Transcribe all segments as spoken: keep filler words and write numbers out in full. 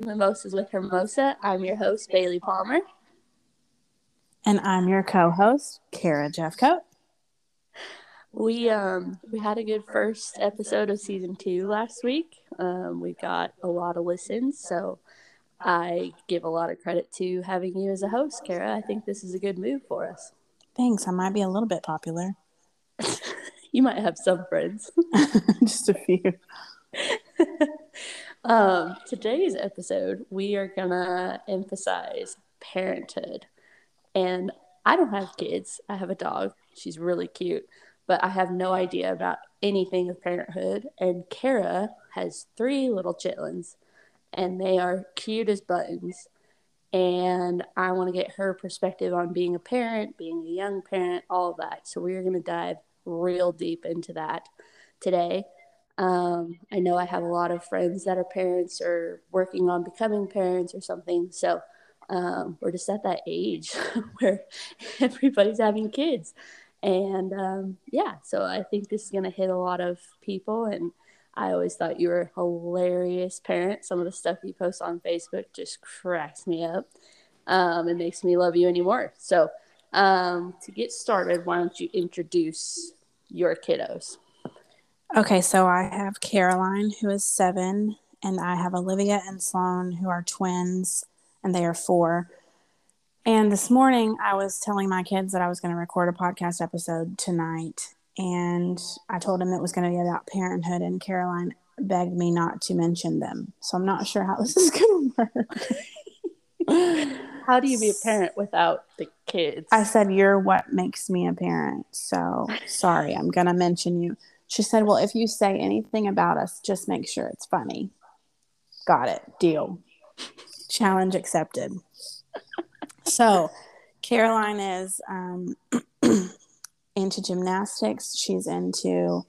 Mimosas with Hermosa. I'm your host, Bailey Palmer. And I'm your co-host, Kara Jeffcoat. We um we had a good first episode of season two last week. Um, we got a lot of listens, so I give a lot of credit to having you as a host, Kara. I think this is a good move for us. Thanks. I might be a little bit popular. You might have some friends. Just a few. um, today's episode, we are going to emphasize parenthood. And I don't have kids. I have a dog. She's really cute. But I have no idea about anything of parenthood. And Kara has three little chitlins. And they are cute as buttons. And I want to get her perspective on being a parent, being a young parent, all of that. So we're going to dive real deep into that today. Um, I know I have a lot of friends that are parents or working on becoming parents or something. So um, we're just at that age where everybody's having kids. And um, yeah, so I think this is going to hit a lot of people. And I always thought you were a hilarious parent. Some of the stuff you post on Facebook just cracks me up. Um, it makes me love you anymore. So um, to get started, why don't you introduce your kiddos? Okay, so I have Caroline, who is seven, and I have Olivia and Sloan, who are twins, and they are four. And this morning, I was telling my kids that I was going to record a podcast episode tonight. And I told him it was going to be about parenthood, and Caroline begged me not to mention them. So I'm not sure how this is going to work. How do you be a parent without the kids? I said, you're what makes me a parent. So sorry, I'm going to mention you. She said, well, if you say anything about us, just make sure it's funny. Got it. Deal. Challenge accepted. So Caroline is um, into gymnastics. She's into,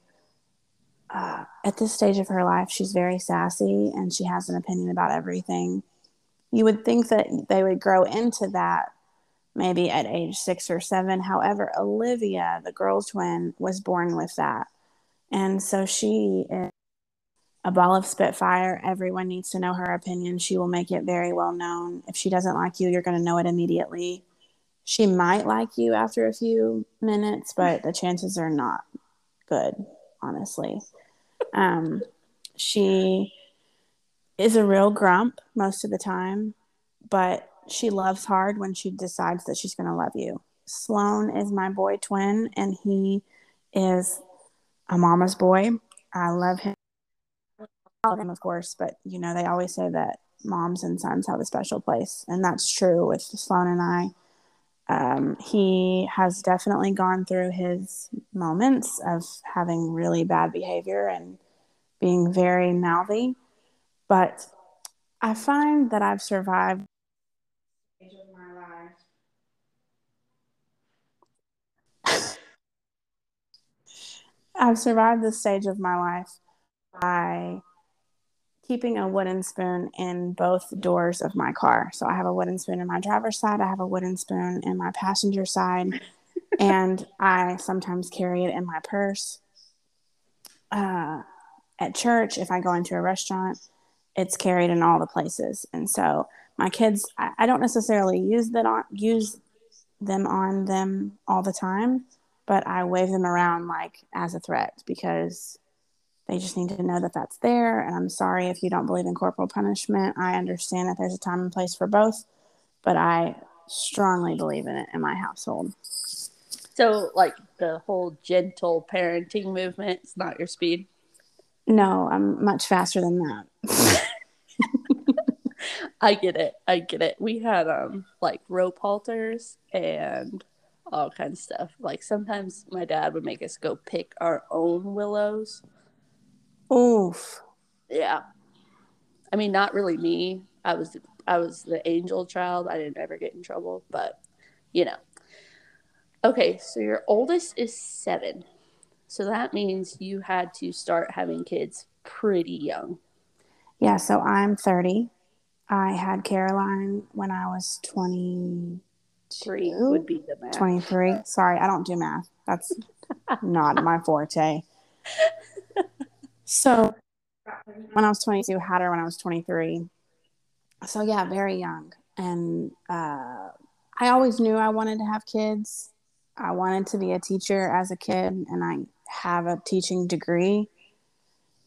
uh, at this stage of her life, she's very sassy and she has an opinion about everything. You would think that they would grow into that maybe at age six or seven. However, Olivia, the girl twin, was born with that. And so she is a ball of spitfire. Everyone needs to know her opinion. She will make it very well known. If she doesn't like you, you're going to know it immediately. She might like you after a few minutes, but the chances are not good, honestly. Um, she is a real grump most of the time, but she loves hard when she decides that she's going to love you. Sloan is my boy twin, and he is a mama's boy. I love him. I love him, of course, but, you know, they always say that moms and sons have a special place, and that's true with Sloan and I. Um, he has definitely gone through his moments of having really bad behavior and being very mouthy, but I find that I've survived stage of my life. I've survived this stage of my life by keeping a wooden spoon in both doors of my car. So I have a wooden spoon in my driver's side. I have a wooden spoon in my passenger side. And I sometimes carry it in my purse. Uh, at church, if I go into a restaurant, it's carried in all the places. And so my kids, I, I don't necessarily use that on, use them on them all the time, but I wave them around like as a threat because they just need to know that that's there. And I'm sorry if you don't believe in corporal punishment. I understand that there's a time and place for both, but I strongly believe in it in my household. So, like, the whole gentle parenting movement is not your speed? No, I'm much faster than that. I get it. I get it. We had, um, like, rope halters and all kinds of stuff. Like, sometimes my dad would make us go pick our own willows. Oof. Yeah. I mean, not really me. I was I was the angel child. I didn't ever get in trouble, but, you know. Okay, so your oldest is seven. So that means you had to start having kids pretty young. Yeah, so I'm thirty. I had Caroline when I was twenty-two. Three would be the math. twenty-three. Sorry, I don't do math. That's not my forte. So when I was twenty-two, had her when I was twenty-three. so yeah, very young. And uh, I always knew I wanted to have kids. I wanted to be a teacher as a kid, and I have a teaching degree.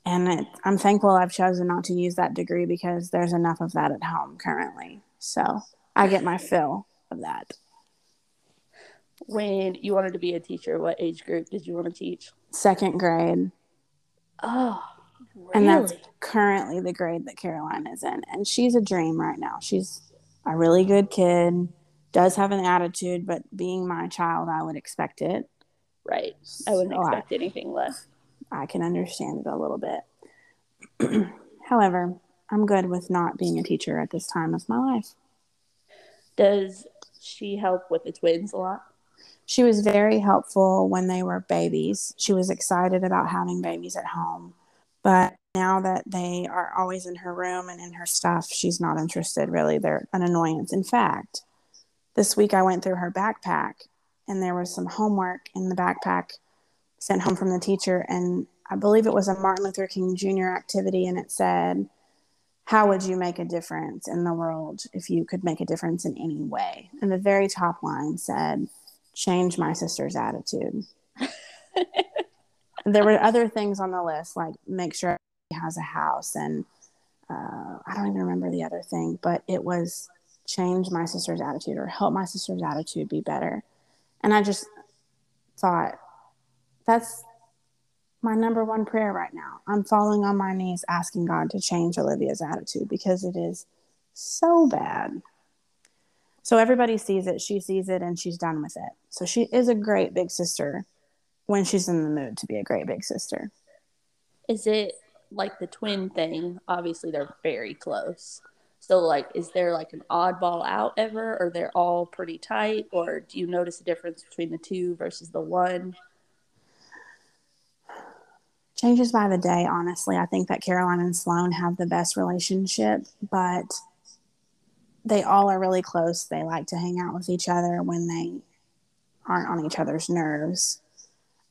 And it, I'm thankful I've chosen not to use that degree because there's enough of that at home currently. So I get my fill of that. When you wanted to be a teacher, what age group did you want to teach? Second grade. Oh, really? And that's currently the grade that Caroline is in. And she's a dream right now. She's a really good kid, does have an attitude, but being my child, I would expect it. Right. I wouldn't so expect I, anything less. I can understand it a little bit. However, I'm good with not being a teacher at this time of my life. Does she help with the twins a lot? She was very helpful when they were babies. She was excited about having babies at home. But now that they are always in her room and in her stuff, she's not interested, really. They're an annoyance. In fact, this week I went through her backpack, and there was some homework in the backpack sent home from the teacher, and I believe it was a Martin Luther King Junior activity, and it said, how would you make a difference in the world if you could make a difference in any way? And the very top line said, change my sister's attitude. There were other things on the list, like make sure she has a house, and uh, I don't even remember the other thing, but it was change my sister's attitude or help my sister's attitude be better. And I just thought, that's my number one prayer right now. I'm falling on my knees asking God to change Olivia's attitude because it is so bad. So everybody sees it, she sees it, and she's done with it. So she is a great big sister when she's in the mood to be a great big sister. Is it like the twin thing? Obviously, they're very close. So, like, is there like an oddball out ever, or they're all pretty tight, or do you notice a difference between the two versus the one? Changes by the day, honestly. I think that Caroline and Sloan have the best relationship, but they all are really close. They like to hang out with each other when they aren't on each other's nerves.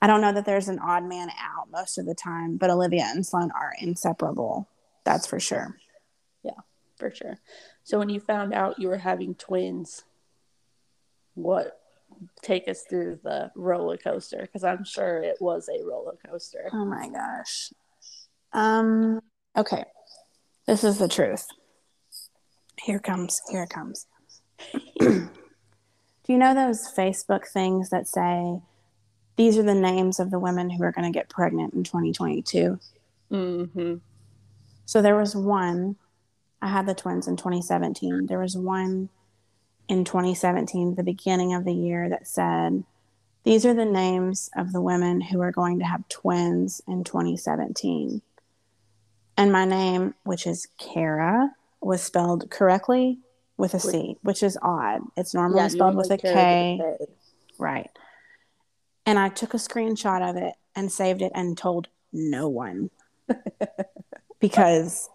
I don't know that there's an odd man out most of the time, but Olivia and Sloan are inseparable. That's for sure. Yeah, for sure. So when you found out you were having twins, what? Take us through the roller coaster, because I'm sure it was a roller coaster. Oh my gosh. Um. Okay. This is the truth. Here comes. Here it comes. Do you know those Facebook things that say these are the names of the women who are going to get pregnant in twenty twenty-two? Mm-hmm. So there was one. I had the twins in twenty seventeen. There was one in twenty seventeen, the beginning of the year, that said, these are the names of the women who are going to have twins in twenty seventeen. And my name, which is Kara, was spelled correctly with a C, which is odd. It's normally yeah, spelled normally with a K. With a right. And I took a screenshot of it and saved it and told no one. Because...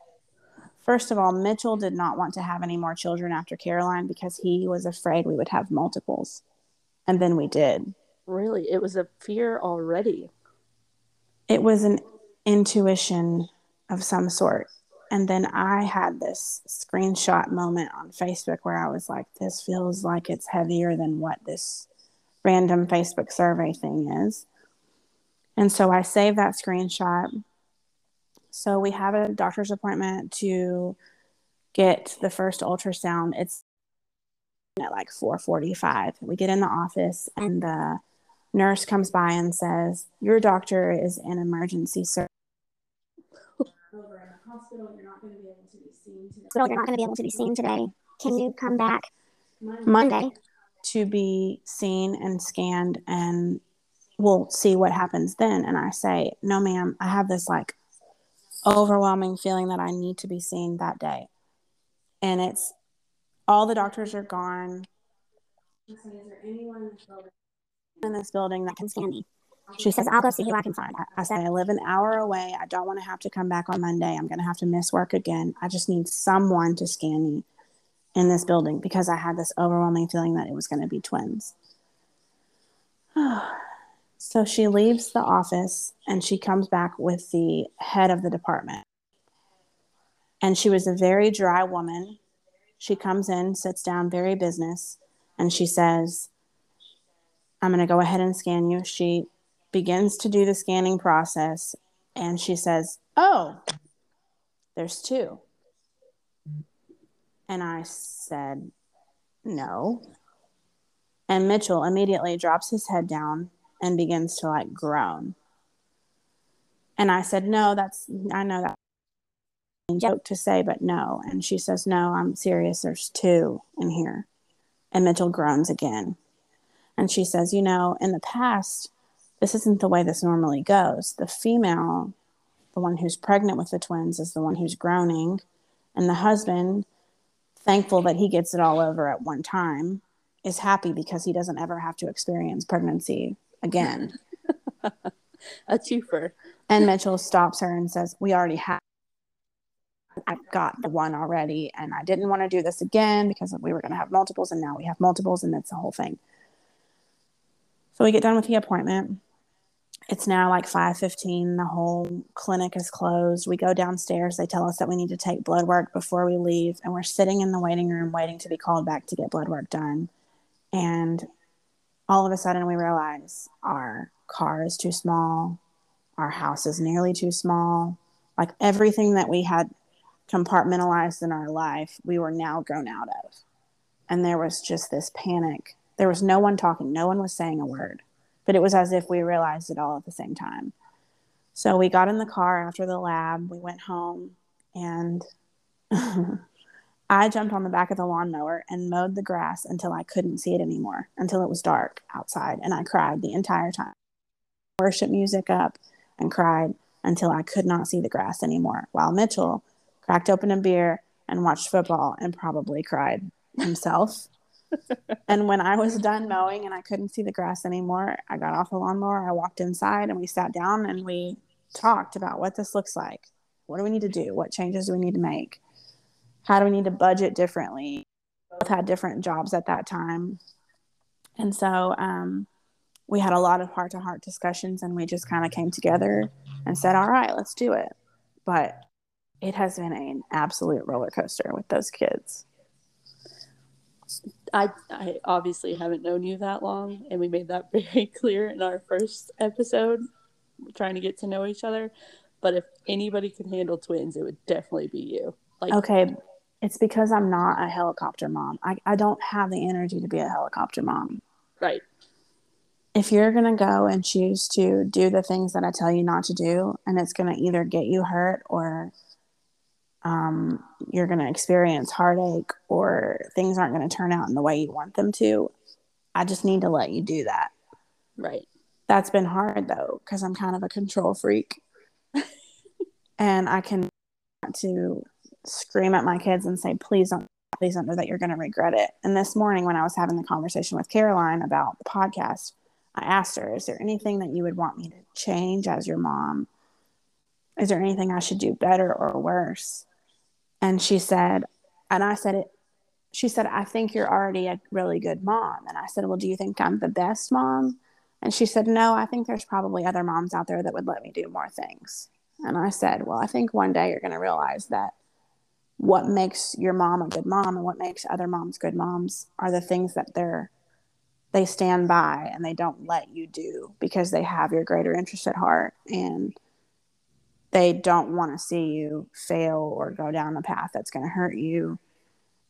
first of all, Mitchell did not want to have any more children after Caroline because he was afraid we would have multiples. And then we did. Really? It was a fear already. It was an intuition of some sort. And then I had this screenshot moment on Facebook where I was like, this feels like it's heavier than what this random Facebook survey thing is. And so I saved that screenshot. So we have a doctor's appointment to get the first ultrasound. It's at like four forty-five. We get in the office, and the nurse comes by and says, your doctor is in emergency surgery. Over in the hospital, you're not going to be able to be seen today. You're not going to be able to be seen today. Can you come back Monday to be seen and scanned, and we'll see what happens then? And I say, no, ma'am, I have this like overwhelming feeling that I need to be seen that day. And it's all the doctors are gone. She says, is there anyone in this building, in this building that can scan me? She says, I'll go see who I can find. I said, I live an hour away. I don't want to have to come back on Monday. I'm going to have to miss work again. I just need someone to scan me in this building because I had this overwhelming feeling that it was going to be twins. So she leaves the office, and she comes back with the head of the department. And she was a very dry woman. She comes in, sits down, very business, and she says, I'm going to go ahead and scan you. She begins to do the scanning process, and she says, oh, there's two. And I said, no. And Mitchell immediately drops his head down and begins to, like, groan. And I said, no, that's, I know that's a joke to say, but no. And she says, no, I'm serious. There's two in here. And Mitchell groans again. And she says, you know, in the past, this isn't the way this normally goes. The female, the one who's pregnant with the twins, is the one who's groaning. And the husband, thankful that he gets it all over at one time, is happy because he doesn't ever have to experience pregnancy again. A twofer. And Mitchell stops her and says, we already have, I got the one already, and I didn't want to do this again because we were going to have multiples, and now we have multiples, and that's the whole thing. So we get done with the appointment. It's now like five fifteen. The whole clinic is closed. We go downstairs. They tell us that we need to take blood work before we leave, and we're sitting in the waiting room waiting to be called back to get blood work done. And all of a sudden we realize our car is too small. Our house is nearly too small. Like, everything that we had compartmentalized in our life, we were now grown out of. And there was just this panic. There was no one talking. No one was saying a word. But it was as if we realized it all at the same time. So we got in the car after the lab. We went home, and I jumped on the back of the lawnmower and mowed the grass until I couldn't see it anymore, until it was dark outside. And I cried the entire time. Worship music up and cried until I could not see the grass anymore, while Mitchell cracked open a beer and watched football and probably cried himself. And when I was done mowing and I couldn't see the grass anymore, I got off the lawnmower, I walked inside, and we sat down and we talked about what this looks like. What do we need to do? What changes do we need to make? How do we need to budget differently? We both had different jobs at that time. And so um, we had a lot of heart-to-heart discussions, and we just kind of came together and said, all right, let's do it. But it has been an absolute roller coaster with those kids. I, I obviously haven't known you that long, and we made that very clear in our first episode, trying to get to know each other. But if anybody could handle twins, it would definitely be you. Like, okay, it's because I'm not a helicopter mom. I, I don't have the energy to be a helicopter mom. Right. If you're going to go and choose to do the things that I tell you not to do, and it's going to either get you hurt, or um, you're going to experience heartache, or things aren't going to turn out in the way you want them to, I just need to let you do that. Right. That's been hard, though, because I'm kind of a control freak. And I can to scream at my kids and say, please don't, please don't know that you're going to regret it. And this morning when I was having the conversation with Caroline about the podcast, I asked her, is there anything that you would want me to change as your mom? Is there anything I should do better or worse? And she said, and I said, it, she said, I think you're already a really good mom. And I said, well, do you think I'm the best mom? And she said, no, I think there's probably other moms out there that would let me do more things. And I said, well, I think one day you're going to realize that what makes your mom a good mom and what makes other moms good moms are the things that they're they stand by and they don't let you do because they have your greater interest at heart, and they don't want to see you fail or go down the path that's going to hurt you.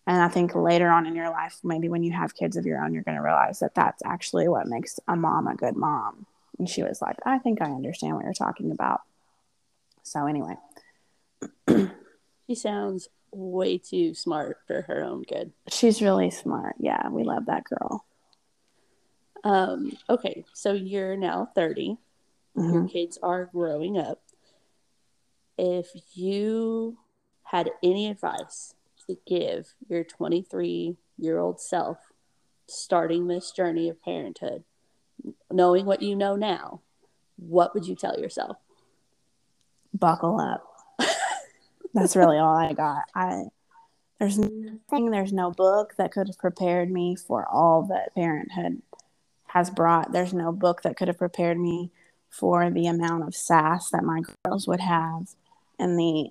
And I think later on in your life, maybe when you have kids of your own, you're going to realize that that's actually what makes a mom a good mom. And she was like, I think I understand what you're talking about. So anyway. She sounds way too smart for her own good. She's really smart. Yeah, we love that girl. Um, okay, so you're now thirty. Mm-hmm. Your kids are growing up. If you had any advice to give your twenty-three-year-old self starting this journey of parenthood, knowing what you know now, what would you tell yourself? Buckle up. That's really all I got. I there's nothing, there's no book that could have prepared me for all that parenthood has brought. There's no book that could have prepared me for the amount of sass that my girls would have and the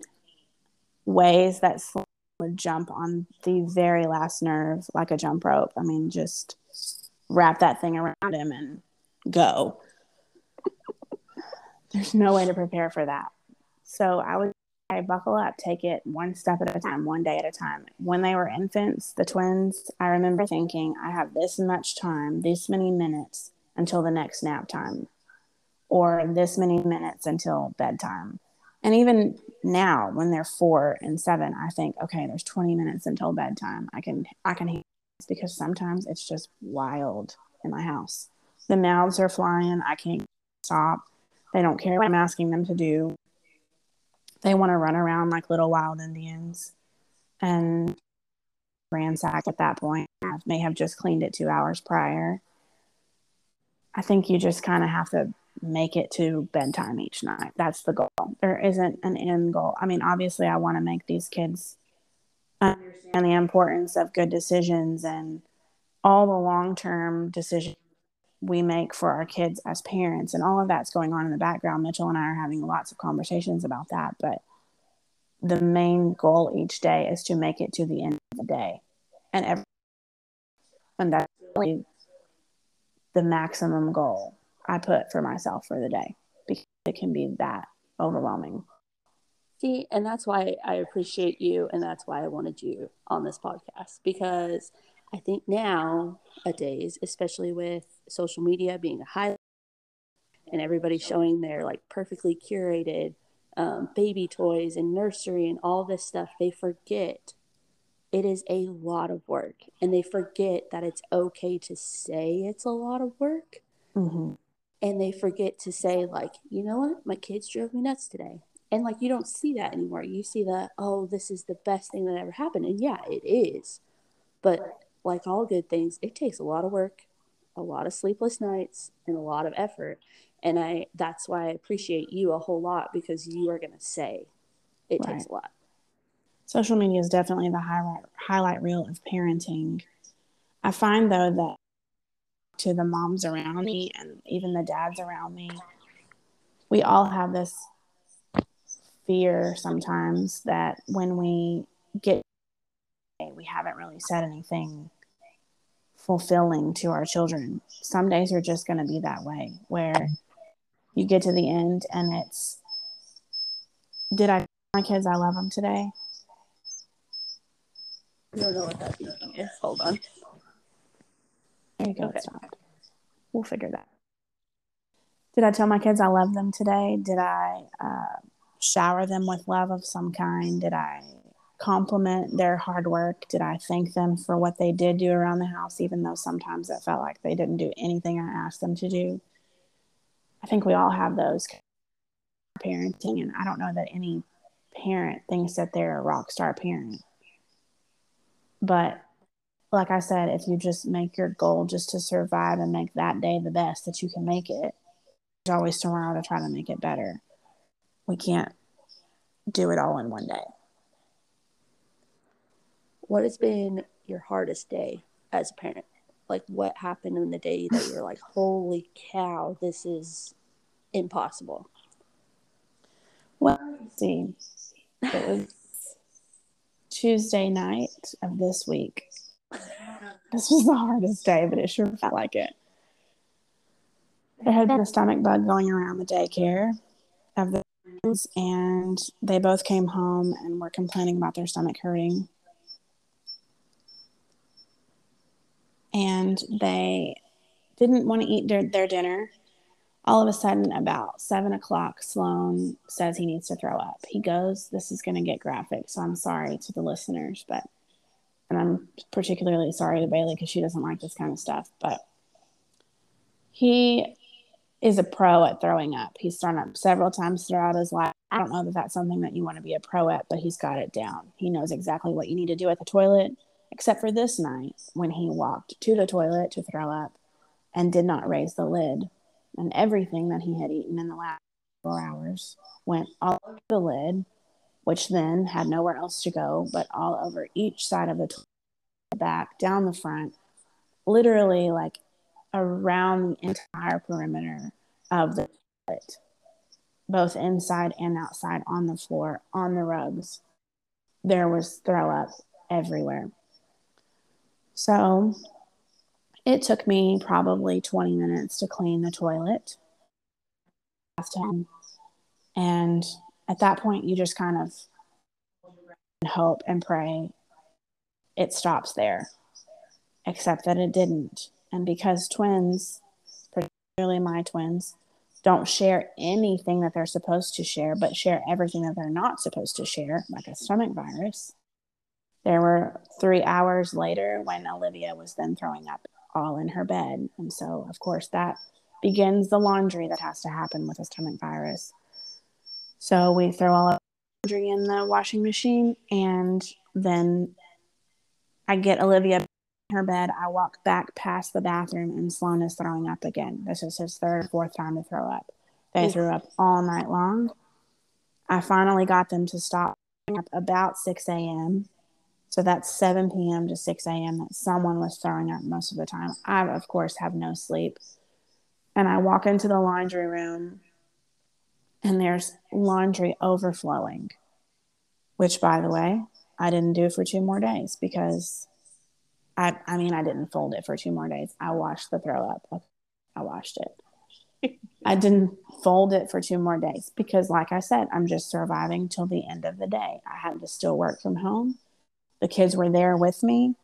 ways that Sloan would jump on the very last nerve like a jump rope. I mean, just wrap that thing around him and go. There's no way to prepare for that. So I would say buckle up, take it one step at a time, one day at a time. When they were infants, the twins, I remember thinking, I have this much time, this many minutes until the next nap time, or this many minutes until bedtime. And even now, when they're four and seven, I think, okay, there's twenty minutes until bedtime. I can I can handle this, because sometimes it's just wild in my house. The mouths are flying. I can't stop. They don't care what I'm asking them to do. They want to run around like little wild Indians and ransack at that point. I may have just cleaned it two hours prior. I think you just kind of have to make it to bedtime each night. That's the goal. There isn't an end goal. I mean, obviously I want to make these kids understand the importance of good decisions and all the long-term decisions we make for our kids as parents, and all of that's going on in the background. Mitchell and I are having lots of conversations about that, but the main goal each day is to make it to the end of the day, and every and that's really the maximum goal I put for myself for the day, because it can be that overwhelming. See, and that's why I appreciate you, and that's why I wanted you on this podcast, because I think nowadays, especially with social media being a highlight and everybody showing their like perfectly curated um, baby toys and nursery and all this stuff, they forget it is a lot of work, and they forget that it's okay to say it's a lot of work. Mm-hmm. And they forget to say, like, you know what? My kids drove me nuts today. And, like, you don't see that anymore. You see the, oh, this is the best thing that ever happened. And, yeah, it is. But, like all good things, it takes a lot of work, a lot of sleepless nights, and a lot of effort. And I that's why I appreciate you a whole lot, because you are going to say it right. Takes a lot. Social media is definitely the highlight, highlight reel of parenting. I find, though, that to the moms around me and even the dads around me, we all have this fear sometimes that when we get, we haven't really said anything fulfilling to our children. Some days are just going to be that way, where you get to the end and it's, did I tell my kids I love them today? I don't know what that feeling is. Hold on. There you go. Okay. We'll figure that out. Did I tell my kids I love them today? Did I uh, shower them with love of some kind? Did I compliment their hard work? Did I thank them for what they did do around the house, even though sometimes it felt like they didn't do anything I asked them to do? I think we all have those parenting, and I don't know that any parent thinks that they're a rock star parent. But like I said, if you just make your goal just to survive and make that day the best that you can make it, there's always tomorrow to try to make it better. We can't do it all in one day. What has been your hardest day as a parent? Like, what happened in the day that you're like, holy cow, this is impossible? Well, let's see. It was Tuesday night of this week. This was the hardest day, but it sure felt like it. There had been a stomach bug going around the daycare of the twins, and they both came home and were complaining about their stomach hurting. And they didn't want to eat their, their dinner. All of a sudden, about seven o'clock, Sloan says he needs to throw up. He goes, this is going to get graphic, so I'm sorry to the listeners, but and I'm particularly sorry to Bailey because she doesn't like this kind of stuff. But he is a pro at throwing up. He's thrown up several times throughout his life. I don't know that that's something that you want to be a pro at, but he's got it down. He knows exactly what you need to do at the toilet, except for this night when he walked to the toilet to throw up and did not raise the lid. And everything that he had eaten in the last four hours went all over the lid, which then had nowhere else to go, but all over each side of the toilet, the back, down the front, literally like around the entire perimeter of the toilet, both inside and outside, on the floor, on the rugs. there was throw up everywhere. So it took me probably twenty minutes to clean the toilet. And at that point, you just kind of hope and pray it stops there, except that it didn't. And because twins, particularly my twins, don't share anything that they're supposed to share, but share everything that they're not supposed to share, like a stomach virus. There were three hours later when Olivia was then throwing up all in her bed. And so, of course, that begins the laundry that has to happen with a stomach virus. So we throw all of the laundry in the washing machine, and then I get Olivia in her bed. I walk back past the bathroom, and Sloan is throwing up again. This is his third or fourth time to throw up. They yes. threw up all night long. I finally got them to stop up about six a.m. So that's seven p.m. to six a.m. that someone was throwing up most of the time. I, of course, have no sleep. And I walk into the laundry room, and there's laundry overflowing, which, by the way, I didn't do for two more days because, I I mean, I didn't fold it for two more days. I washed the throw up. I washed it. I didn't fold it for two more days because, like I said, I'm just surviving till the end of the day. I had to still work from home. The kids were there with me.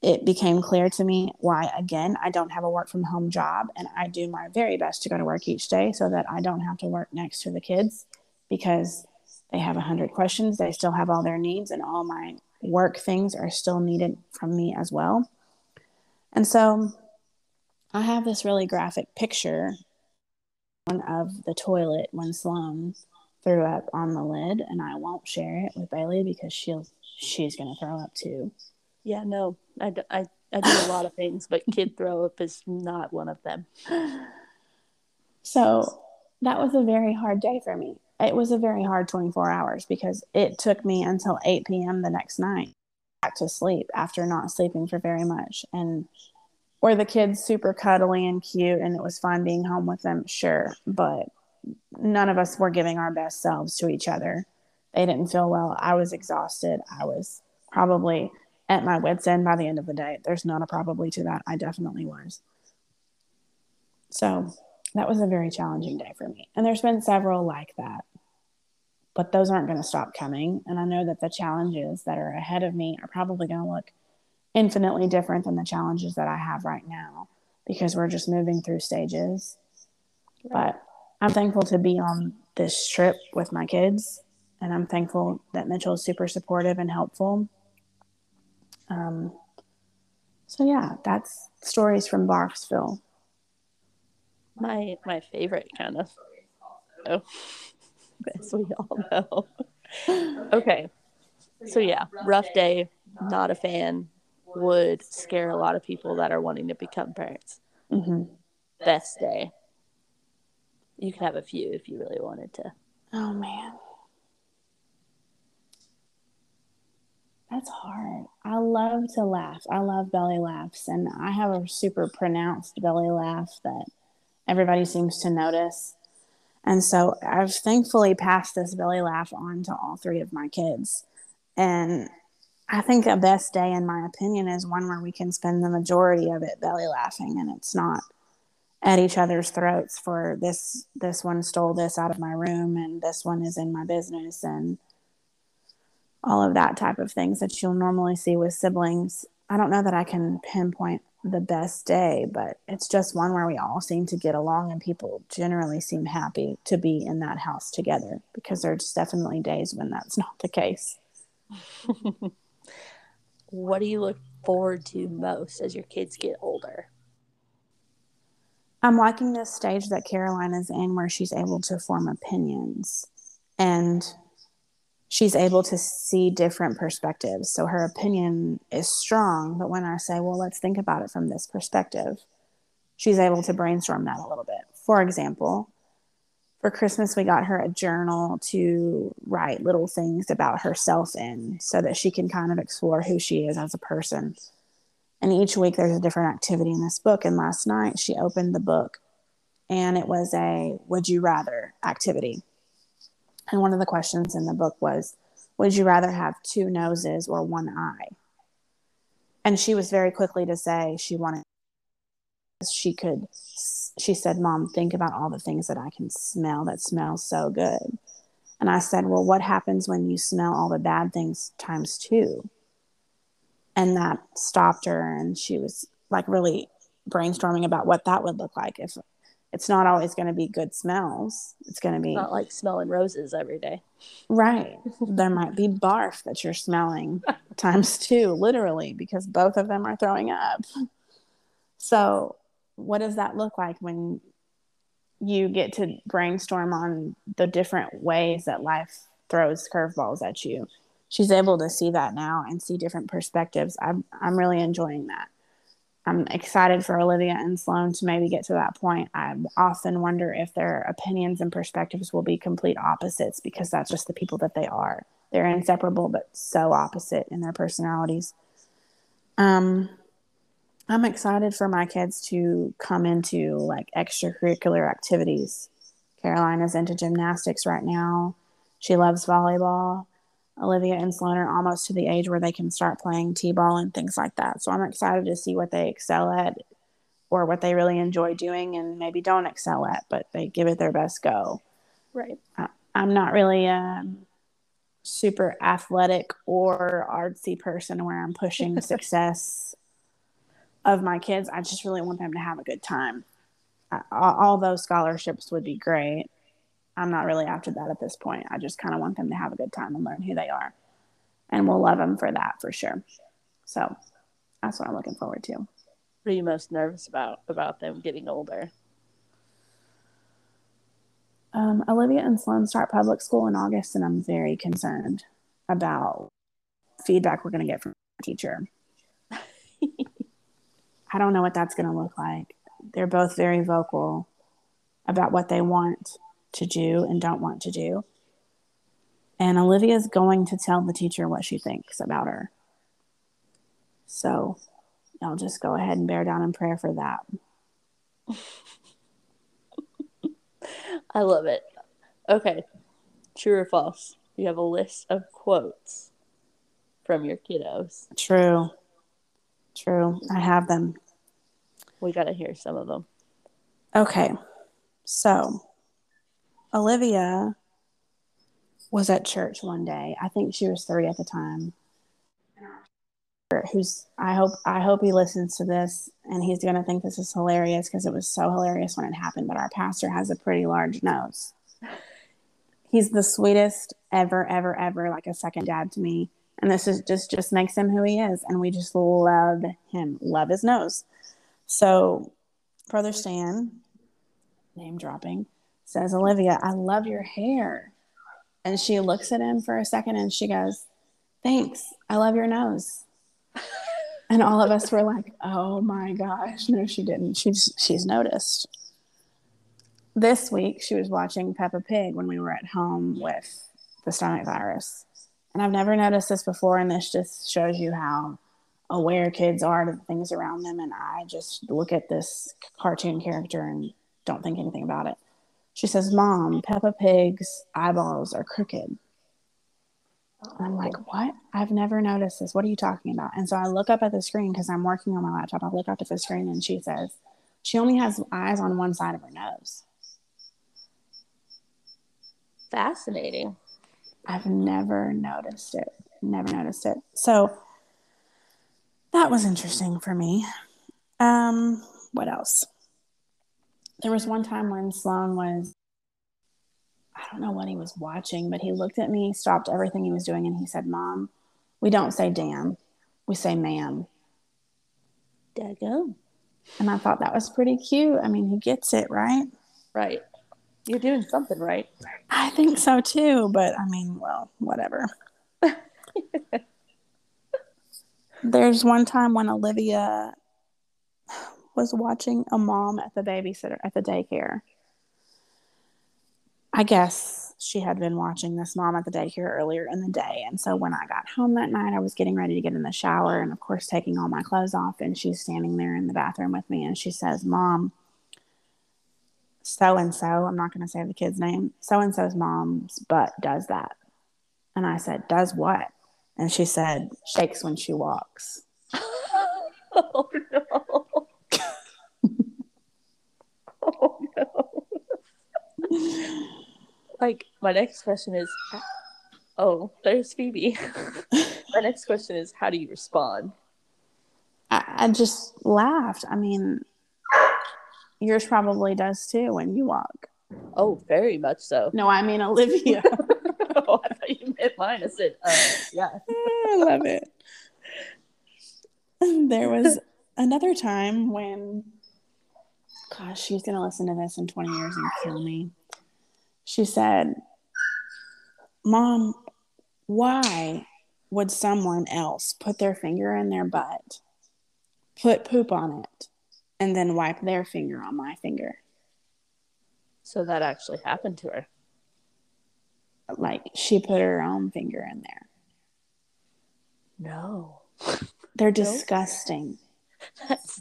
It became clear to me why, again, I don't have a work-from-home job, and I do my very best to go to work each day so that I don't have to work next to the kids because they have one hundred questions. They still have all their needs, and all my work things are still needed from me as well. And so I have this really graphic picture of the toilet when Sloan threw up on the lid, and I won't share it with Bailey because she'll, she's going to throw up too. Yeah, no, I, do, I, I do a lot of things, but kid throw up is not one of them. So that was a very hard day for me. It was a very hard twenty-four hours because it took me until eight p.m. the next night back to sleep after not sleeping for very much. And were the kids super cuddly and cute and it was fun being home with them? Sure, but none of us were giving our best selves to each other. They didn't feel well. I was exhausted. I was probably at my wit's end by the end of the day. There's not a probably to that. I definitely was. So that was a very challenging day for me. And there's been several like that. But those aren't going to stop coming. And I know that the challenges that are ahead of me are probably going to look infinitely different than the challenges that I have right now. Because we're just moving through stages. Right. But I'm thankful to be on this trip with my kids. And I'm thankful that Mitchell is super supportive and helpful. Um, so yeah, that's stories from Barksville. My my favorite kind of, oh, as we all know. Okay, so yeah, rough day. Not a fan. Would scare a lot of people that are wanting to become parents. Mm-hmm. Best day. You could have a few if you really wanted to. Oh man. That's hard. I love to laugh. I love belly laughs. And I have a super pronounced belly laugh that everybody seems to notice. And so I've thankfully passed this belly laugh on to all three of my kids. And I think a best day, in my opinion, is one where we can spend the majority of it belly laughing. And it's not at each other's throats for this, this one stole this out of my room and this one is in my business and all of that type of things that you'll normally see with siblings. I don't know that I can pinpoint the best day, but it's just one where we all seem to get along and people generally seem happy to be in that house together because there's definitely days when that's not the case. What do you look forward to most as your kids get older? I'm liking this stage that Caroline is in where she's able to form opinions and she's able to see different perspectives. So her opinion is strong, but when I say, well, let's think about it from this perspective, she's able to brainstorm that a little bit. For example, for Christmas, we got her a journal to write little things about herself in so that she can kind of explore who she is as a person. And each week there's a different activity in this book. And last night she opened the book and it was a would you rather activity. And one of the questions in the book was, would you rather have two noses or one eye? And she was very quickly to say she wanted, she could, she said, Mom, think about all the things that I can smell that smell so good. And I said, well, what happens when you smell all the bad things times two? And that stopped her, and she was like really brainstorming about what that would look like. If it's not always going to be good smells, it's going to be not like smelling roses every day, right? There might be barf that you're smelling times two, literally, because both of them are throwing up. So what does that look like when you get to brainstorm on the different ways that life throws curveballs at you? She's able to see that now and see different perspectives. I'm I'm really enjoying that. I'm excited for Olivia and Sloan to maybe get to that point. I often wonder if their opinions and perspectives will be complete opposites, because that's just the people that they are. They're inseparable, but so opposite in their personalities. Um, I'm excited for my kids to come into like extracurricular activities. Carolina's into gymnastics right now. She loves volleyball. Olivia and Sloan are almost to the age where they can start playing t-ball and things like that. So I'm excited to see what they excel at or what they really enjoy doing and maybe don't excel at, but they give it their best go. Right. I, I'm not really a super athletic or artsy person where I'm pushing the success of my kids. I just really want them to have a good time. I, all those scholarships would be great. I'm not really after that at this point. I just kind of want them to have a good time and learn who they are. And we'll love them for that, for sure. So that's what I'm looking forward to. What are you most nervous about, about them getting older? Um, Olivia and Sloan start public school in August, and I'm very concerned about feedback we're going to get from the teacher. I don't know what that's going to look like. They're both very vocal about what they want to do and don't want to do. And Olivia's going to tell the teacher what she thinks about her. So I'll just go ahead and bear down in prayer for that. I love it. Okay. True or false? You have a list of quotes from your kiddos. True. True. I have them. We got to hear some of them. Okay. So Olivia was at church one day. I think she was three at the time. Who's I hope I hope he listens to this and he's gonna think this is hilarious because it was so hilarious when it happened. But our pastor has a pretty large nose. He's the sweetest ever, ever, ever, like a second dad to me. And this is just just makes him who he is, and we just love him, love his nose. So, Brother Stan, name dropping, says, Olivia, I love your hair. And she looks at him for a second and she goes, thanks, I love your nose. And all of us were like, oh my gosh, no, she didn't. She's, she's noticed. This week, she was watching Peppa Pig when we were at home with the stomach virus. And I've never noticed this before, and this just shows you how aware kids are to the things around them. And I just look at this cartoon character and don't think anything about it. She says, Mom, Peppa Pig's eyeballs are crooked. And I'm like, what? I've never noticed this. What are you talking about? And so I look up at the screen because I'm working on my laptop. I look up at the screen and she says, she only has eyes on one side of her nose. Fascinating. I've never noticed it. Never noticed it. So that was interesting for me. Um, what else? There was one time when Sloan was, I don't know what he was watching, but he looked at me, stopped everything he was doing, and he said, Mom, we don't say damn, we say ma'am. Dago. And I thought that was pretty cute. I mean, he gets it, right? Right. You're doing something right. I think so too, but I mean, well, whatever. There's one time when Olivia was watching a mom at the babysitter at the daycare. I guess she had been watching this mom at the daycare earlier in the day. And so when I got home that night, I was getting ready to get in the shower and, of course, taking all my clothes off. And she's standing there in the bathroom with me. And she says, Mom, so-and-so, I'm not going to say the kid's name, so-and-so's mom's butt does that. And I said, does what? And she said, shakes when she walks. Oh, no. Oh, no. Like, my next question is, oh, there's Phoebe. My next question is, how do you respond? I, I just laughed. I mean, yours probably does, too, when you walk. Oh, very much so. No, I mean Olivia. Oh, I thought you meant mine. I said, uh, yeah. I love it. There was another time when, gosh, she's going to listen to this in twenty years and kill me. She said, Mom, why would someone else put their finger in their butt, put poop on it, and then wipe their finger on my finger? So that actually happened to her. Like, she put her own finger in there. No. They're disgusting. Nope. That's,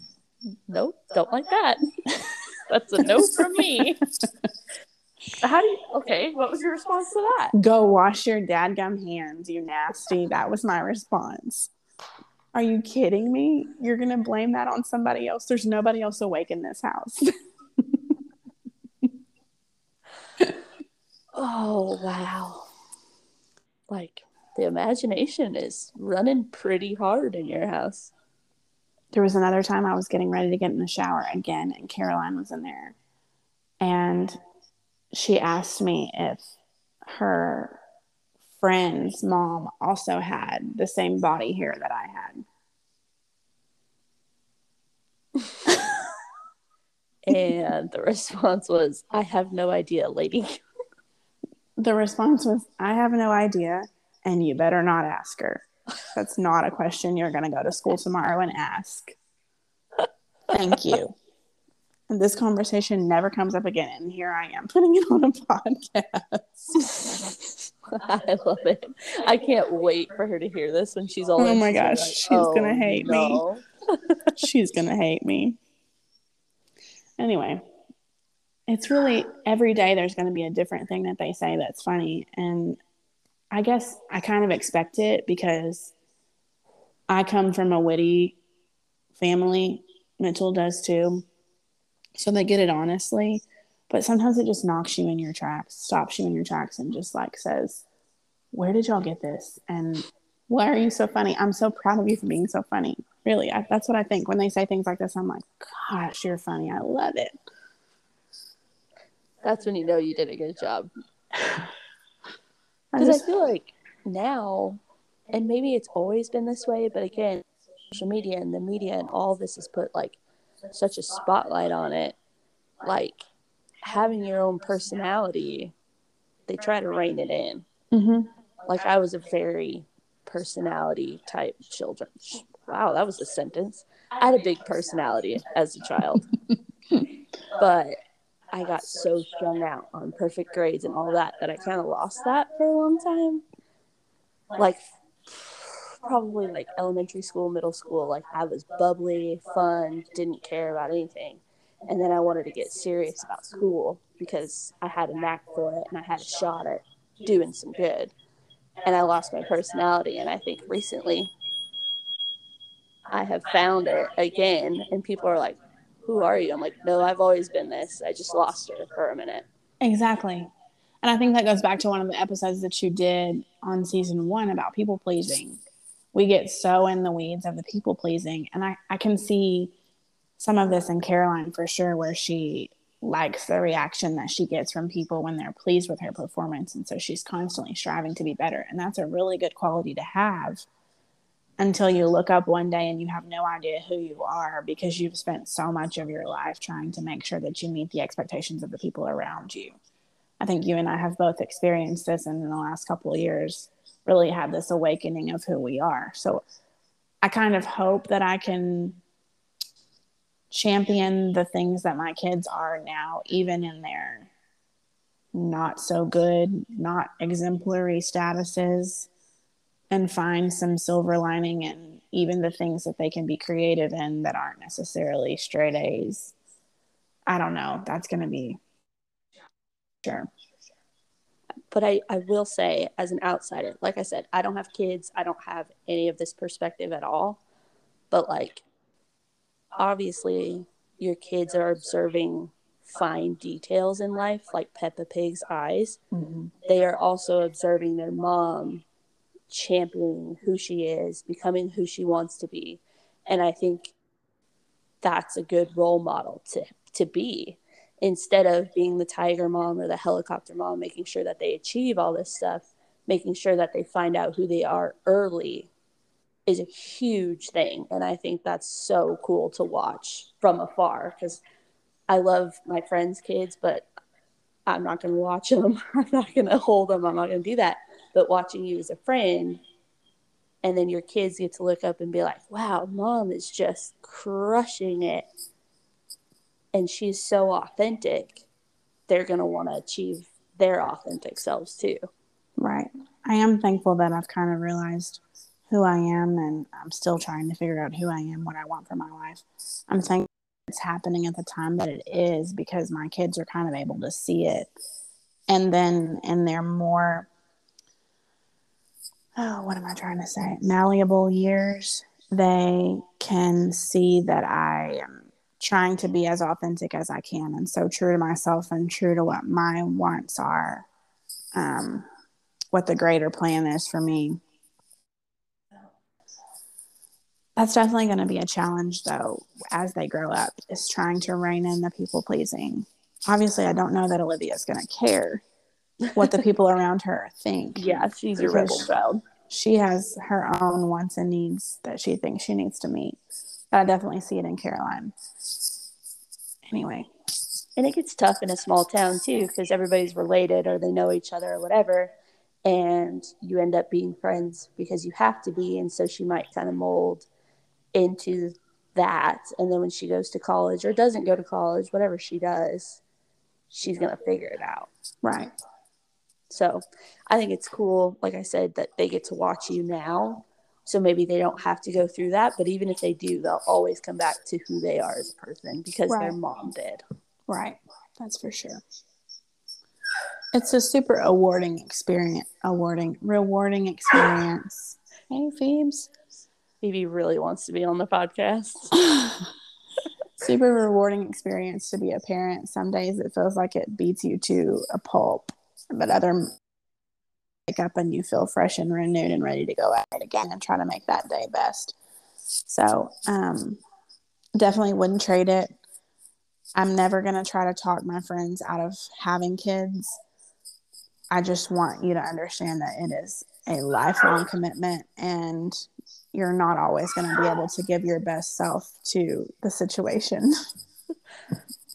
nope, don't like that. That's a no from me. How do you, okay, what was your response to that? Go wash your dadgum hands, you nasty. That was my response. Are you kidding me? You're going to blame that on somebody else? There's nobody else awake in this house. Oh, wow. Like, the imagination is running pretty hard in your house. There was another time I was getting ready to get in the shower again, and Caroline was in there. And she asked me if her friend's mom also had the same body hair that I had. And the response was, I have no idea, lady. The response was, I have no idea, and you better not ask her. That's not a question you're going to go to school tomorrow and ask. Thank you. And this conversation never comes up again, and here I am putting it on a podcast. I love it. I can't wait for her to hear this when she's all, oh my gosh, like, she's oh, going to hate no. me. She's going to hate me. Anyway. It's really every day there's going to be a different thing that they say that's funny. And I guess I kind of expect it because I come from a witty family. Mitchell does too. So they get it honestly. But sometimes it just knocks you in your tracks, stops you in your tracks, and just like says, where did y'all get this? And why are you so funny? I'm so proud of you for being so funny. Really, I, that's what I think. When they say things like this, I'm like, gosh, you're funny. I love it. That's when you know you did a good job. Because I, I feel like now, and maybe it's always been this way, but again, social media and the media and all this has put like such a spotlight on it. Like having your own personality, they try to rein it in. Mm-hmm. Like I was a very personality type children. Wow, that was a sentence. I had a big personality as a child. But I got so strung out on perfect grades and all that that I kind of lost that for a long time. Like, probably like elementary school, middle school, like I was bubbly, fun, didn't care about anything. And then I wanted to get serious about school because I had a knack for it and I had a shot at doing some good. And I lost my personality. And I think recently I have found it again, and people are like, who are you? I'm like, no, I've always been this. I just lost her for a minute. Exactly. And I think that goes back to one of the episodes that you did on season one about people pleasing. We get so in the weeds of the people pleasing. And I, I can see some of this in Caroline for sure, where she likes the reaction that she gets from people when they're pleased with her performance. And so she's constantly striving to be better. And that's a really good quality to have. Until you look up one day and you have no idea who you are because you've spent so much of your life trying to make sure that you meet the expectations of the people around you. I think you and I have both experienced this, and in the last couple of years really had this awakening of who we are. So I kind of hope that I can champion the things that my kids are now, even in their not so good, not exemplary statuses, and find some silver lining in even the things that they can be creative in that aren't necessarily straight A's. I don't know. That's going to be sure. But I, I will say, as an outsider, like I said, I don't have kids. I don't have any of this perspective at all. But, like, obviously your kids are observing fine details in life, like Peppa Pig's eyes. Mm-hmm. They are also observing their mom championing who she is, becoming who she wants to be. And I think that's a good role model to, to be. Instead of being the tiger mom or the helicopter mom, making sure that they achieve all this stuff, making sure that they find out who they are early is a huge thing. And I think that's so cool to watch from afar, because I love my friends' kids, but I'm not going to watch them. I'm not going to hold them. I'm not going to do that. But watching you as a friend, and then your kids get to look up and be like, wow, mom is just crushing it. And she's so authentic, they're going to want to achieve their authentic selves too. Right. I am thankful that I've kind of realized who I am, and I'm still trying to figure out who I am, what I want for my life. I'm thankful it's happening at the time that it is, because my kids are kind of able to see it. And then, and they're more, oh, what am I trying to say? malleable years. They can see that I am trying to be as authentic as I can, and so true to myself and true to what my wants are, um, what the greater plan is for me. That's definitely going to be a challenge, though, as they grow up, is trying to rein in the people pleasing. Obviously, I don't know that Olivia is going to care what the people around her think. Yeah, she's a rebel child. She has her own wants and needs that she thinks she needs to meet. I definitely see it in Caroline. Anyway. And it gets tough in a small town, too, because everybody's related or they know each other or whatever. And you end up being friends because you have to be. And so she might kind of mold into that. And then when she goes to college or doesn't go to college, whatever she does, she's going to figure it out. Right. So I think it's cool, like I said, that they get to watch you now. So maybe they don't have to go through that. But even if they do, they'll always come back to who they are as a person because right. their mom did. Right. That's for sure. It's a super awarding experience. Awarding. Rewarding experience. Hey, Phoebes. Phoebe really wants to be on the podcast. Super rewarding experience to be a parent. Some days it feels like it beats you to a pulp. But other... wake up and you feel fresh and renewed and ready to go at it again and try to make that day best. So um, definitely wouldn't trade it. I'm never going to try to talk my friends out of having kids. I just want you to understand that it is a lifelong commitment, and you're not always going to be able to give your best self to the situation.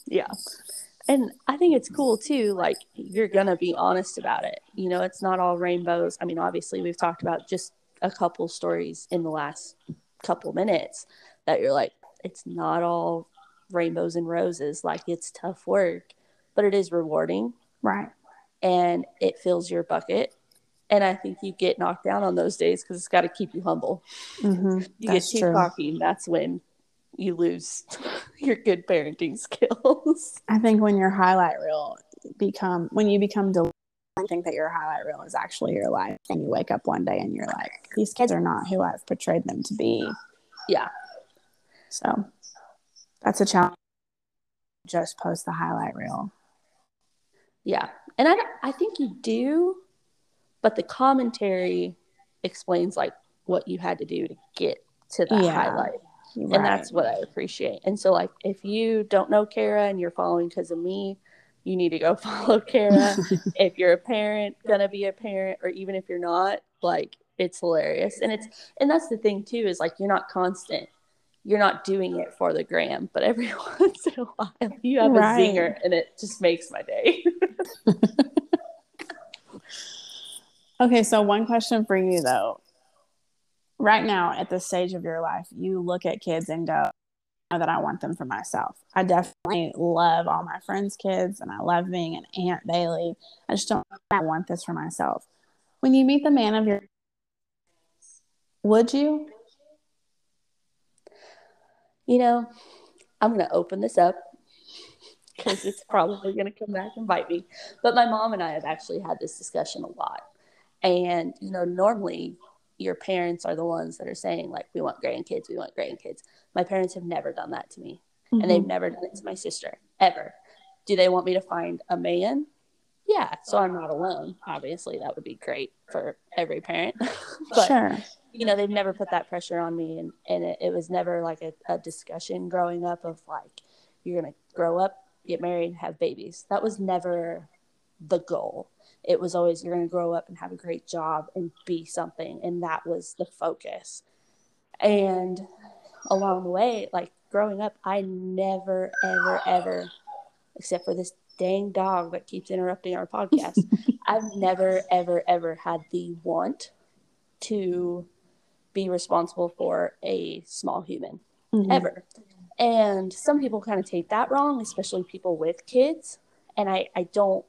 Yeah. And I think it's cool, too, like, you're going to be honest about it. You know, it's not all rainbows. I mean, obviously, we've talked about just a couple stories in the last couple minutes that you're like, it's not all rainbows and roses. Like, it's tough work, but it is rewarding. Right. And it fills your bucket. And I think you get knocked down on those days because it's got to keep you humble. Mm-hmm. You get too true. cocky. That's when you lose your good parenting skills. I think when your highlight reel become, when you become delusional, I think that your highlight reel is actually your life. And you wake up one day and you're like, these kids are not who I've portrayed them to be. Yeah. So that's a challenge. Just post the highlight reel. Yeah. And I, I think you do, but the commentary explains like what you had to do to get to that yeah. highlight. Right. And that's what I appreciate. And so, like, if you don't know Kara and you're following because of me, you need to go follow Kara. If you're a parent, gonna be a parent, or even if you're not, like, it's hilarious. And it's and that's the thing too, is like, you're not constant. You're not doing it for the gram, but every once in a while you have right. a zinger, and it just makes my day. Okay, so one question for you though. Right now, at this stage of your life, you look at kids and go, I know that I want them for myself. I definitely love all my friends' kids, and I love being an Aunt Bailey. I just don't I want this for myself. When you meet the man of your... would you? You know, I'm going to open this up because it's probably going to come back and bite me. But my mom and I have actually had this discussion a lot. And, you know, normally your parents are the ones that are saying, like, we want grandkids, we want grandkids. My parents have never done that to me. Mm-hmm. And they've never done it to my sister, ever. Do they want me to find a man? Yeah, so I'm not alone. Obviously, that would be great for every parent. But, sure. You know, they've never put that pressure on me. And, and it, it was never like a, a discussion growing up of like, you're going to grow up, get married, have babies. That was never the goal. It was always you're going to grow up and have a great job and be something. And that was the focus. And along the way, like growing up, I never, ever, ever, except for this dang dog that keeps interrupting our podcast, I've never, ever, ever had the want to be responsible for a small human, mm-hmm. ever. And some people kind of take that wrong, especially people with kids. And I, I don't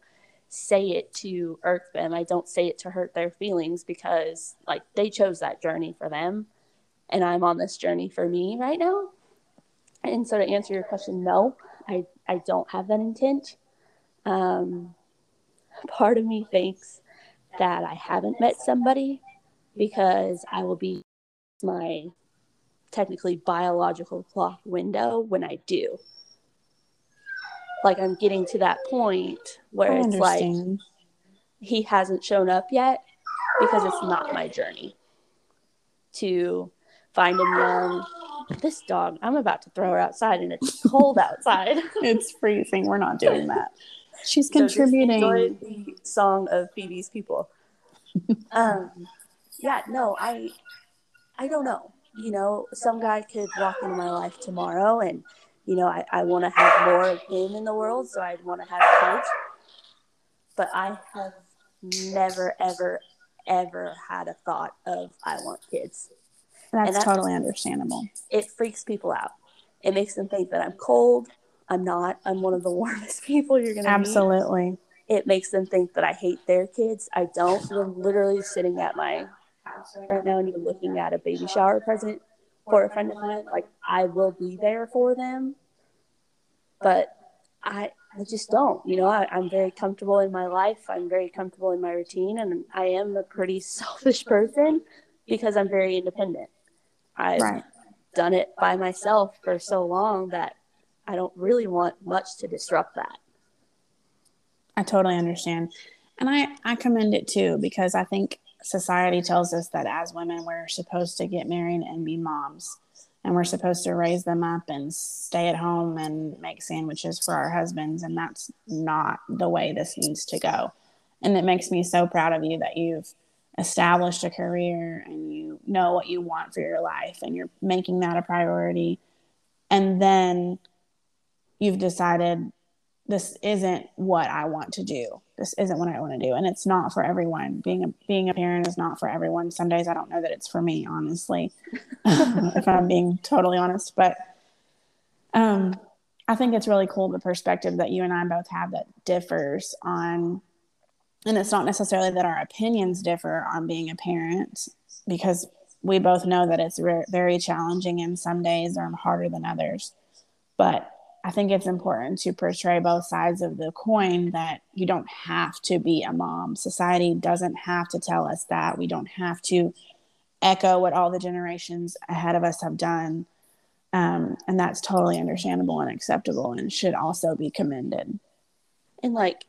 say it to irk them. I don't say it to hurt their feelings because, like, they chose that journey for them. And I'm on this journey for me right now. And so to answer your question, no, I, I don't have that intent. Um, part of me thinks that I haven't met somebody because I will be my technically biological clock window when I do. Like, I'm getting to that point where it's like he hasn't shown up yet because it's not my journey to find him young. This dog, I'm about to throw her outside, and it's cold outside. It's freezing. We're not doing that. She's contributing. So just enjoy the song of Phoebe's people. um, yeah, no, I, I don't know. You know, some guy could walk into my life tomorrow, and you know, I, I want to have more of him in the world, so I'd want to have kids. But I have never, ever, ever had a thought of I want kids. That's, and that's totally understandable. It freaks people out. It makes them think that I'm cold. I'm not. I'm one of the warmest people you're going to meet. Absolutely. It makes them think that I hate their kids. I don't. We're literally sitting at my house right now, and you're looking at a baby shower present for a friend of mine. Like, I will be there for them. But I, I just don't. You know, I, I'm very comfortable in my life. I'm very comfortable in my routine. And I am a pretty selfish person because I'm very independent. I've right. done it by myself for so long that I don't really want much to disrupt that. I totally understand. And I, I commend it too, because I think society tells us that as women, we're supposed to get married and be moms, and we're supposed to raise them up and stay at home and make sandwiches for our husbands. And that's not the way this needs to go. And it makes me so proud of you that you've established a career and you know what you want for your life and you're making that a priority. And then you've decided this isn't what I want to do. This isn't what I want to do. And it's not for everyone. Being a, being a parent is not for everyone. Some days I don't know that it's for me, honestly, if I'm being totally honest. But um, I think it's really cool, the perspective that you and I both have that differs on. And it's not necessarily that our opinions differ on being a parent, because we both know that it's re- very challenging, and some days are harder than others. But I think it's important to portray both sides of the coin, that you don't have to be a mom. Society doesn't have to tell us that. We don't have to echo what all the generations ahead of us have done. Um, and that's totally understandable and acceptable, and should also be commended. And like,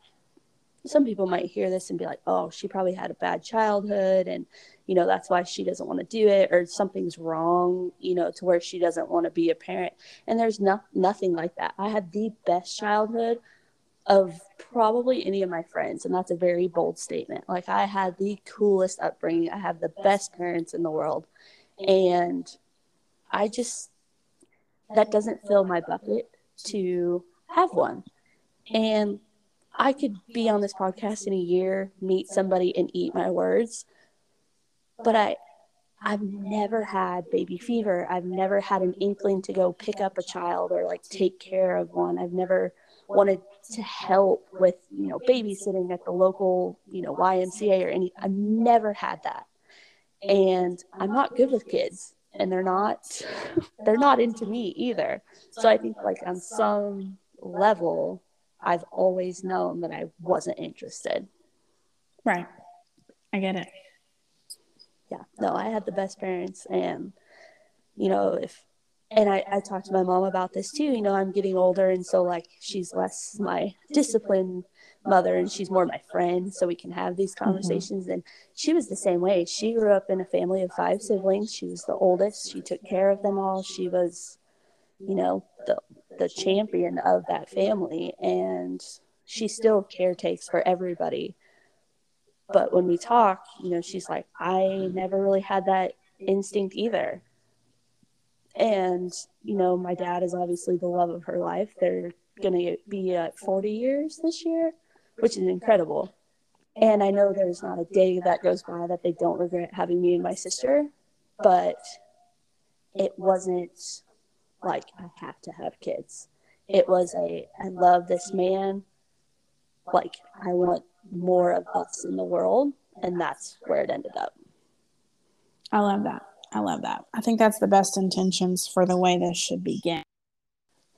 some people might hear this and be like, oh, she probably had a bad childhood, and, you know, that's why she doesn't want to do it, or something's wrong, you know, to where she doesn't want to be a parent. And there's no- nothing like that. I had the best childhood of probably any of my friends, and that's a very bold statement. Like, I had the coolest upbringing. I have the best parents in the world. And I just, that doesn't fill my bucket to have one. And I could be on this podcast in a year, meet somebody, and eat my words. But I, I've never had baby fever. I've never had an inkling to go pick up a child or, like, take care of one. I've never wanted to help with, you know, babysitting at the local, you know, Y M C A or any. I've never had that. And I'm not good with kids. And they're not, they're not into me either. So I think, like, on some level, I've always known that I wasn't interested. Right. I get it. Yeah. No, I had the best parents. And, you know, if, and I, I talked to my mom about this too, you know, I'm getting older. And so like, she's less my disciplined mother and she's more my friend. So we can have these conversations. Mm-hmm. And she was the same way. She grew up in a family of five siblings. She was the oldest. She took care of them all. She was, you know, the, the champion of that family. And she still caretakes for everybody. But when we talk, you know, she's like, I never really had that instinct either. And, you know, my dad is obviously the love of her life. They're going to be at forty years this year, which is incredible. And I know there's not a day that goes by that they don't regret having me and my sister, but it wasn't like, I have to have kids. It was a, I love this man. Like, I want more of us in the world. And that's where it ended up. I love that. I love that. I think that's the best intentions for the way this should begin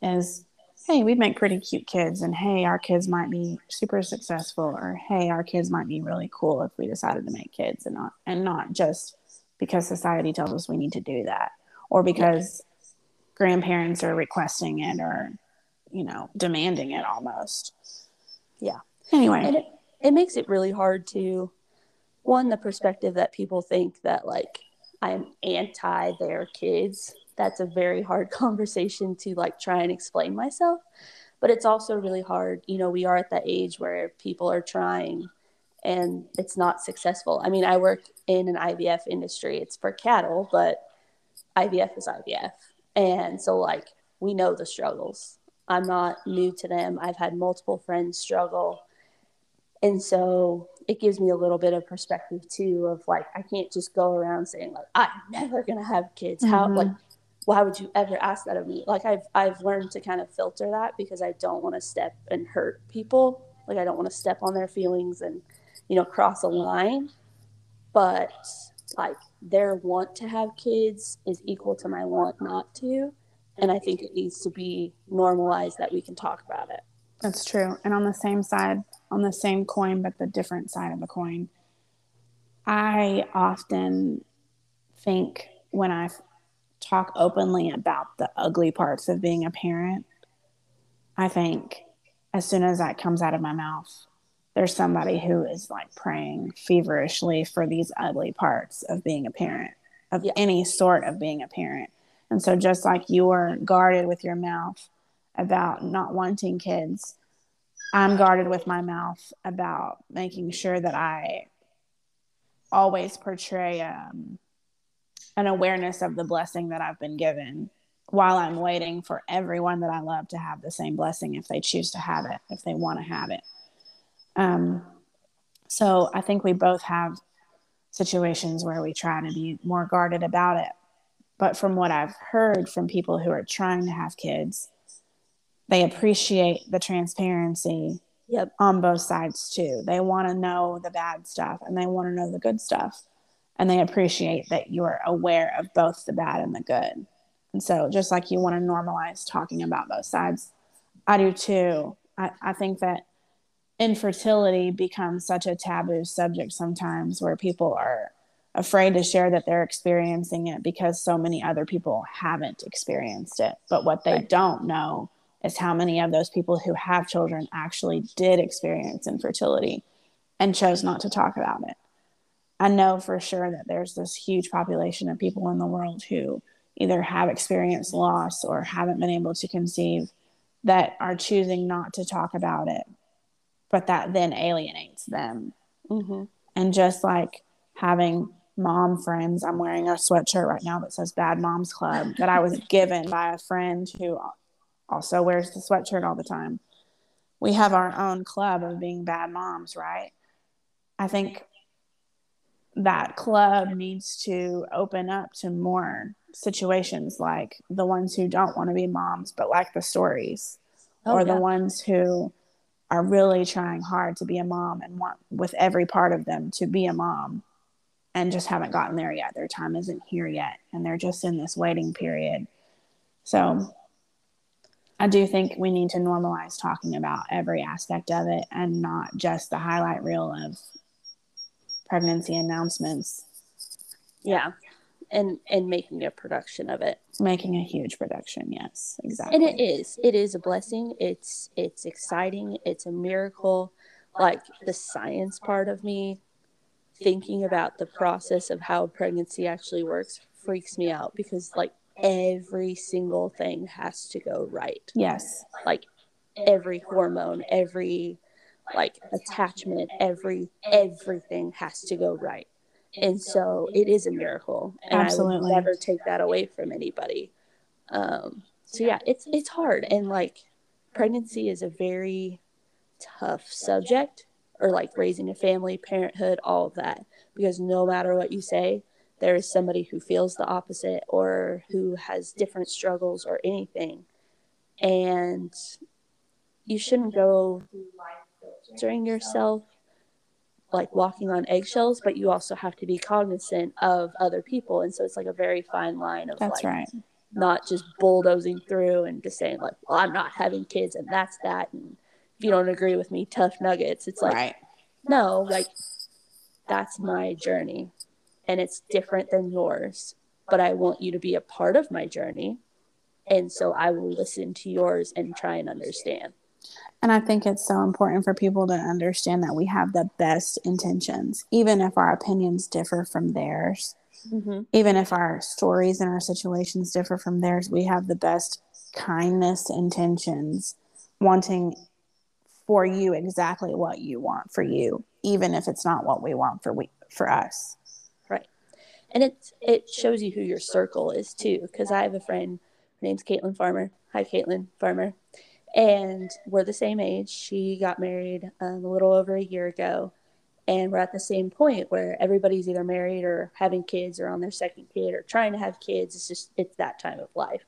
is, hey, we make pretty cute kids, and hey, our kids might be super successful, or hey, our kids might be really cool if we decided to make kids, and not, and not just because society tells us we need to do that, or because grandparents are requesting it, or, you know, demanding it almost. Yeah. Anyway. And it, it makes it really hard to, one, the perspective that people think that, like, I'm anti their kids. That's a very hard conversation to, like, try and explain myself. But it's also really hard. You know, we are at that age where people are trying and it's not successful. I mean, I work in an I V F industry. It's for cattle, but I V F is I V F. And so, like, we know the struggles. I'm not new to them. I've had multiple friends struggle. And so it gives me a little bit of perspective too of, like, I can't just go around saying, like, I'm never going to have kids. Mm-hmm. How, like, why would you ever ask that of me? Like, I've, I've learned to kind of filter that because I don't want to step and hurt people. Like, I don't want to step on their feelings and, you know, cross a line, but like their want to have kids is equal to my want not to. And I think it needs to be normalized that we can talk about it. That's true. And on the same side, on the same coin, but the different side of the coin, I often think when I talk openly about the ugly parts of being a parent, I think as soon as that comes out of my mouth, there's somebody who is, like, praying feverishly for these ugly parts of being a parent, of yeah. any sort of being a parent. And so just like you were guarded with your mouth about not wanting kids, I'm guarded with my mouth about making sure that I always portray um, an awareness of the blessing that I've been given while I'm waiting for everyone that I love to have the same blessing if they choose to have it, if they want to have it. Um, so I think we both have situations where we try to be more guarded about it. But from what I've heard from people who are trying to have kids, they appreciate the transparency yep. on both sides too. They want to know the bad stuff and they want to know the good stuff. And they appreciate that you are aware of both the bad and the good. And so just like you want to normalize talking about both sides, I do too. I, I think that infertility becomes such a taboo subject sometimes where people are afraid to share that they're experiencing it because so many other people haven't experienced it. But what they right. don't know is how many of those people who have children actually did experience infertility and chose not to talk about it. I know for sure that there's this huge population of people in the world who either have experienced loss or haven't been able to conceive that are choosing not to talk about it, but that then alienates them. Mm-hmm. And just like having mom friends, I'm wearing a sweatshirt right now that says Bad Moms Club that I was given by a friend who also wears the sweatshirt all the time. We have our own club of being bad moms, right? I think that club needs to open up to more situations like the ones who don't want to be moms, but like the stories, oh, or yeah. the ones who are really trying hard to be a mom and want with every part of them to be a mom and just haven't gotten there yet. Their time isn't here yet. And they're just in this waiting period. So I do think we need to normalize talking about every aspect of it and not just the highlight reel of pregnancy announcements. Yeah. And and making a production of it. Making a huge production, yes, exactly. And it is. It is a blessing. It's it's exciting. It's a miracle. Like, the science part of me, thinking about the process of how pregnancy actually works freaks me out, because, like, every single thing has to go right. Yes. Like, every hormone, every, like, attachment, every everything has to go right. And so it is a miracle, and absolutely. I would never take that away from anybody. Um, so yeah, it's it's hard, and like pregnancy is a very tough subject, or like raising a family, parenthood, all of that, because no matter what you say, there is somebody who feels the opposite or who has different struggles or anything, and you shouldn't go filtering yourself, like walking on eggshells, but you also have to be cognizant of other people. And so it's like a very fine line of that's like right. not just bulldozing through and just saying like, well, I'm not having kids and that's that. And if you don't agree with me, tough nuggets. It's like, right. no, like that's my journey and it's different than yours, but I want you to be a part of my journey. And so I will listen to yours and try and understand. And I think it's so important for people to understand that we have the best intentions, even if our opinions differ from theirs, mm-hmm. even if our stories and our situations differ from theirs, we have the best kindness intentions, wanting for you exactly what you want for you, even if it's not what we want for we for us. Right. And it, it shows you who your circle is too, because I have a friend, her name's Caitlin Farmer. Hi, Caitlin Farmer. And we're the same age. She got married um, a little over a year ago. And we're at the same point where everybody's either married or having kids or on their second kid or trying to have kids. It's just, it's that time of life.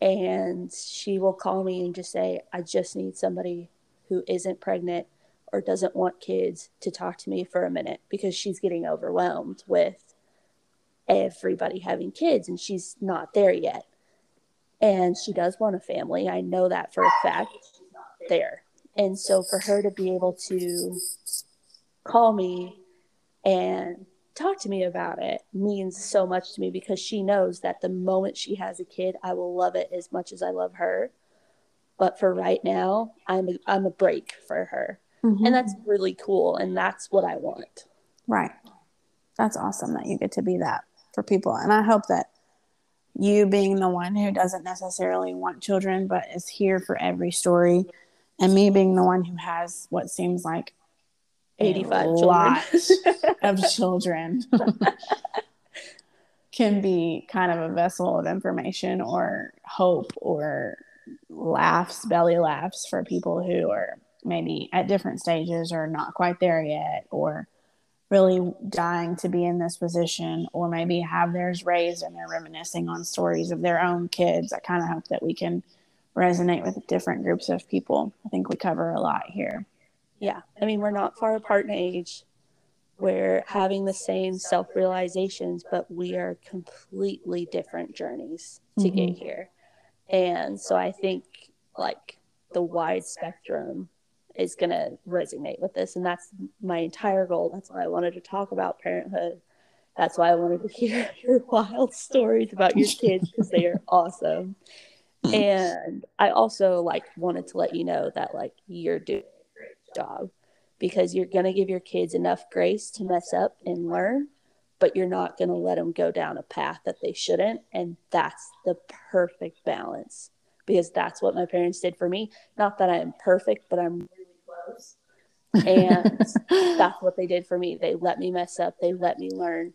And she will call me and just say, I just need somebody who isn't pregnant or doesn't want kids to talk to me for a minute, because she's getting overwhelmed with everybody having kids and she's not there yet. And she does want a family. I know that for a fact. She's not there. And so for her to be able to call me and talk to me about it means so much to me, because she knows that the moment she has a kid, I will love it as much as I love her. But for right now, I'm a, I'm a break for her. Mm-hmm. And that's really cool. And that's what I want. Right. That's awesome that you get to be that for people. And I hope that you being the one who doesn't necessarily want children but is here for every story, and me being the one who has what seems like eighty-five lot of children can be kind of a vessel of information or hope or laughs, belly laughs for people who are maybe at different stages or not quite there yet, or really dying to be in this position, or maybe have theirs raised and they're reminiscing on stories of their own kids. I kind of hope that we can resonate with different groups of people. I think we cover a lot here. Yeah. I mean, we're not far apart in age. We're having the same self-realizations, but we are completely different journeys to mm-hmm. get here. And so I think like the wide spectrum is going to resonate with this. And that's my entire goal. That's why I wanted to talk about parenthood. That's why I wanted to hear your wild stories about your kids, because they are awesome. And I also like wanted to let you know that like you're doing a great job, because you're going to give your kids enough grace to mess up and learn, but you're not going to let them go down a path that they shouldn't. And that's the perfect balance, because that's what my parents did for me. Not that I am perfect, but I'm and that's what they did for me. They let me mess up. They let me learn.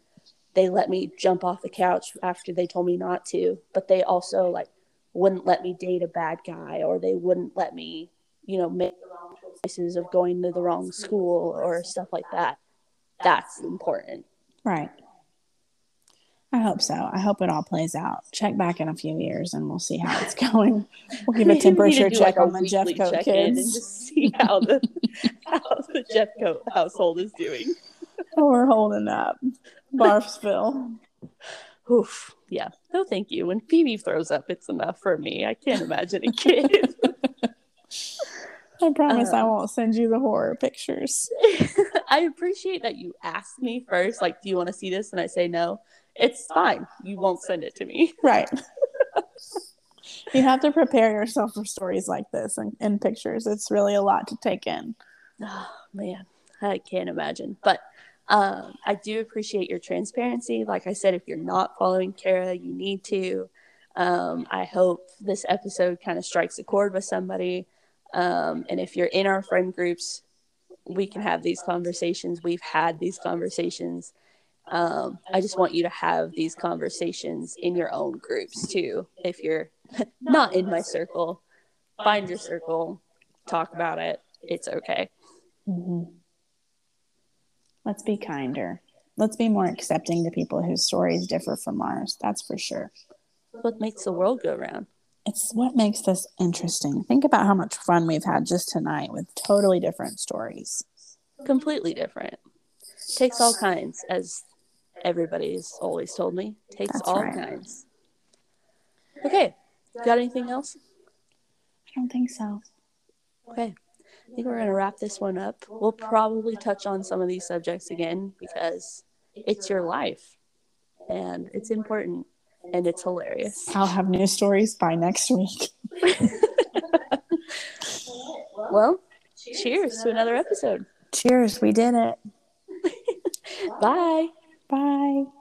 They let me jump off the couch after they told me not to. But they also like wouldn't let me date a bad guy, or they wouldn't let me, you know, make the wrong choices of going to the wrong school or stuff like that. That's important. Right. I hope so. I hope it all plays out. Check back in a few years and we'll see how it's going. We'll give a temperature check like on the Jeffcoat kids and just see how the, how the Jeffcoat household is doing. We're holding up. Barfsville. Oof. yeah, no thank you. When Phoebe throws up, it's enough for me. I can't imagine a kid. I promise um, I won't send you the horror pictures. I appreciate that you asked me first, like, do you want to see this? And I say no. It's fine. You won't send it to me. Right. You have to prepare yourself for stories like this and, and pictures. It's really a lot to take in. Oh, man. I can't imagine. But um, I do appreciate your transparency. Like I said, if you're not following Kara, you need to. Um, I hope this episode kind of strikes a chord with somebody. Um, and if you're in our friend groups, we can have these conversations. We've had these conversations. Um, I just want you to have these conversations in your own groups too. If you're not in my circle, find your circle, talk about it. It's okay. Mm-hmm. Let's be kinder. Let's be more accepting to people whose stories differ from ours. That's for sure. What makes the world go round? It's what makes this interesting. Think about how much fun we've had just tonight with totally different stories. Completely different. Takes all kinds, as everybody's always told me. Takes That's all right. kinds. Okay. Got anything else? I don't think so. Okay. I think we're going to wrap this one up. We'll probably touch on some of these subjects again because it's your life and it's important and it's hilarious. I'll have new stories by next week. Well, cheers, cheers to another episode. Cheers. We did it. Bye. Bye.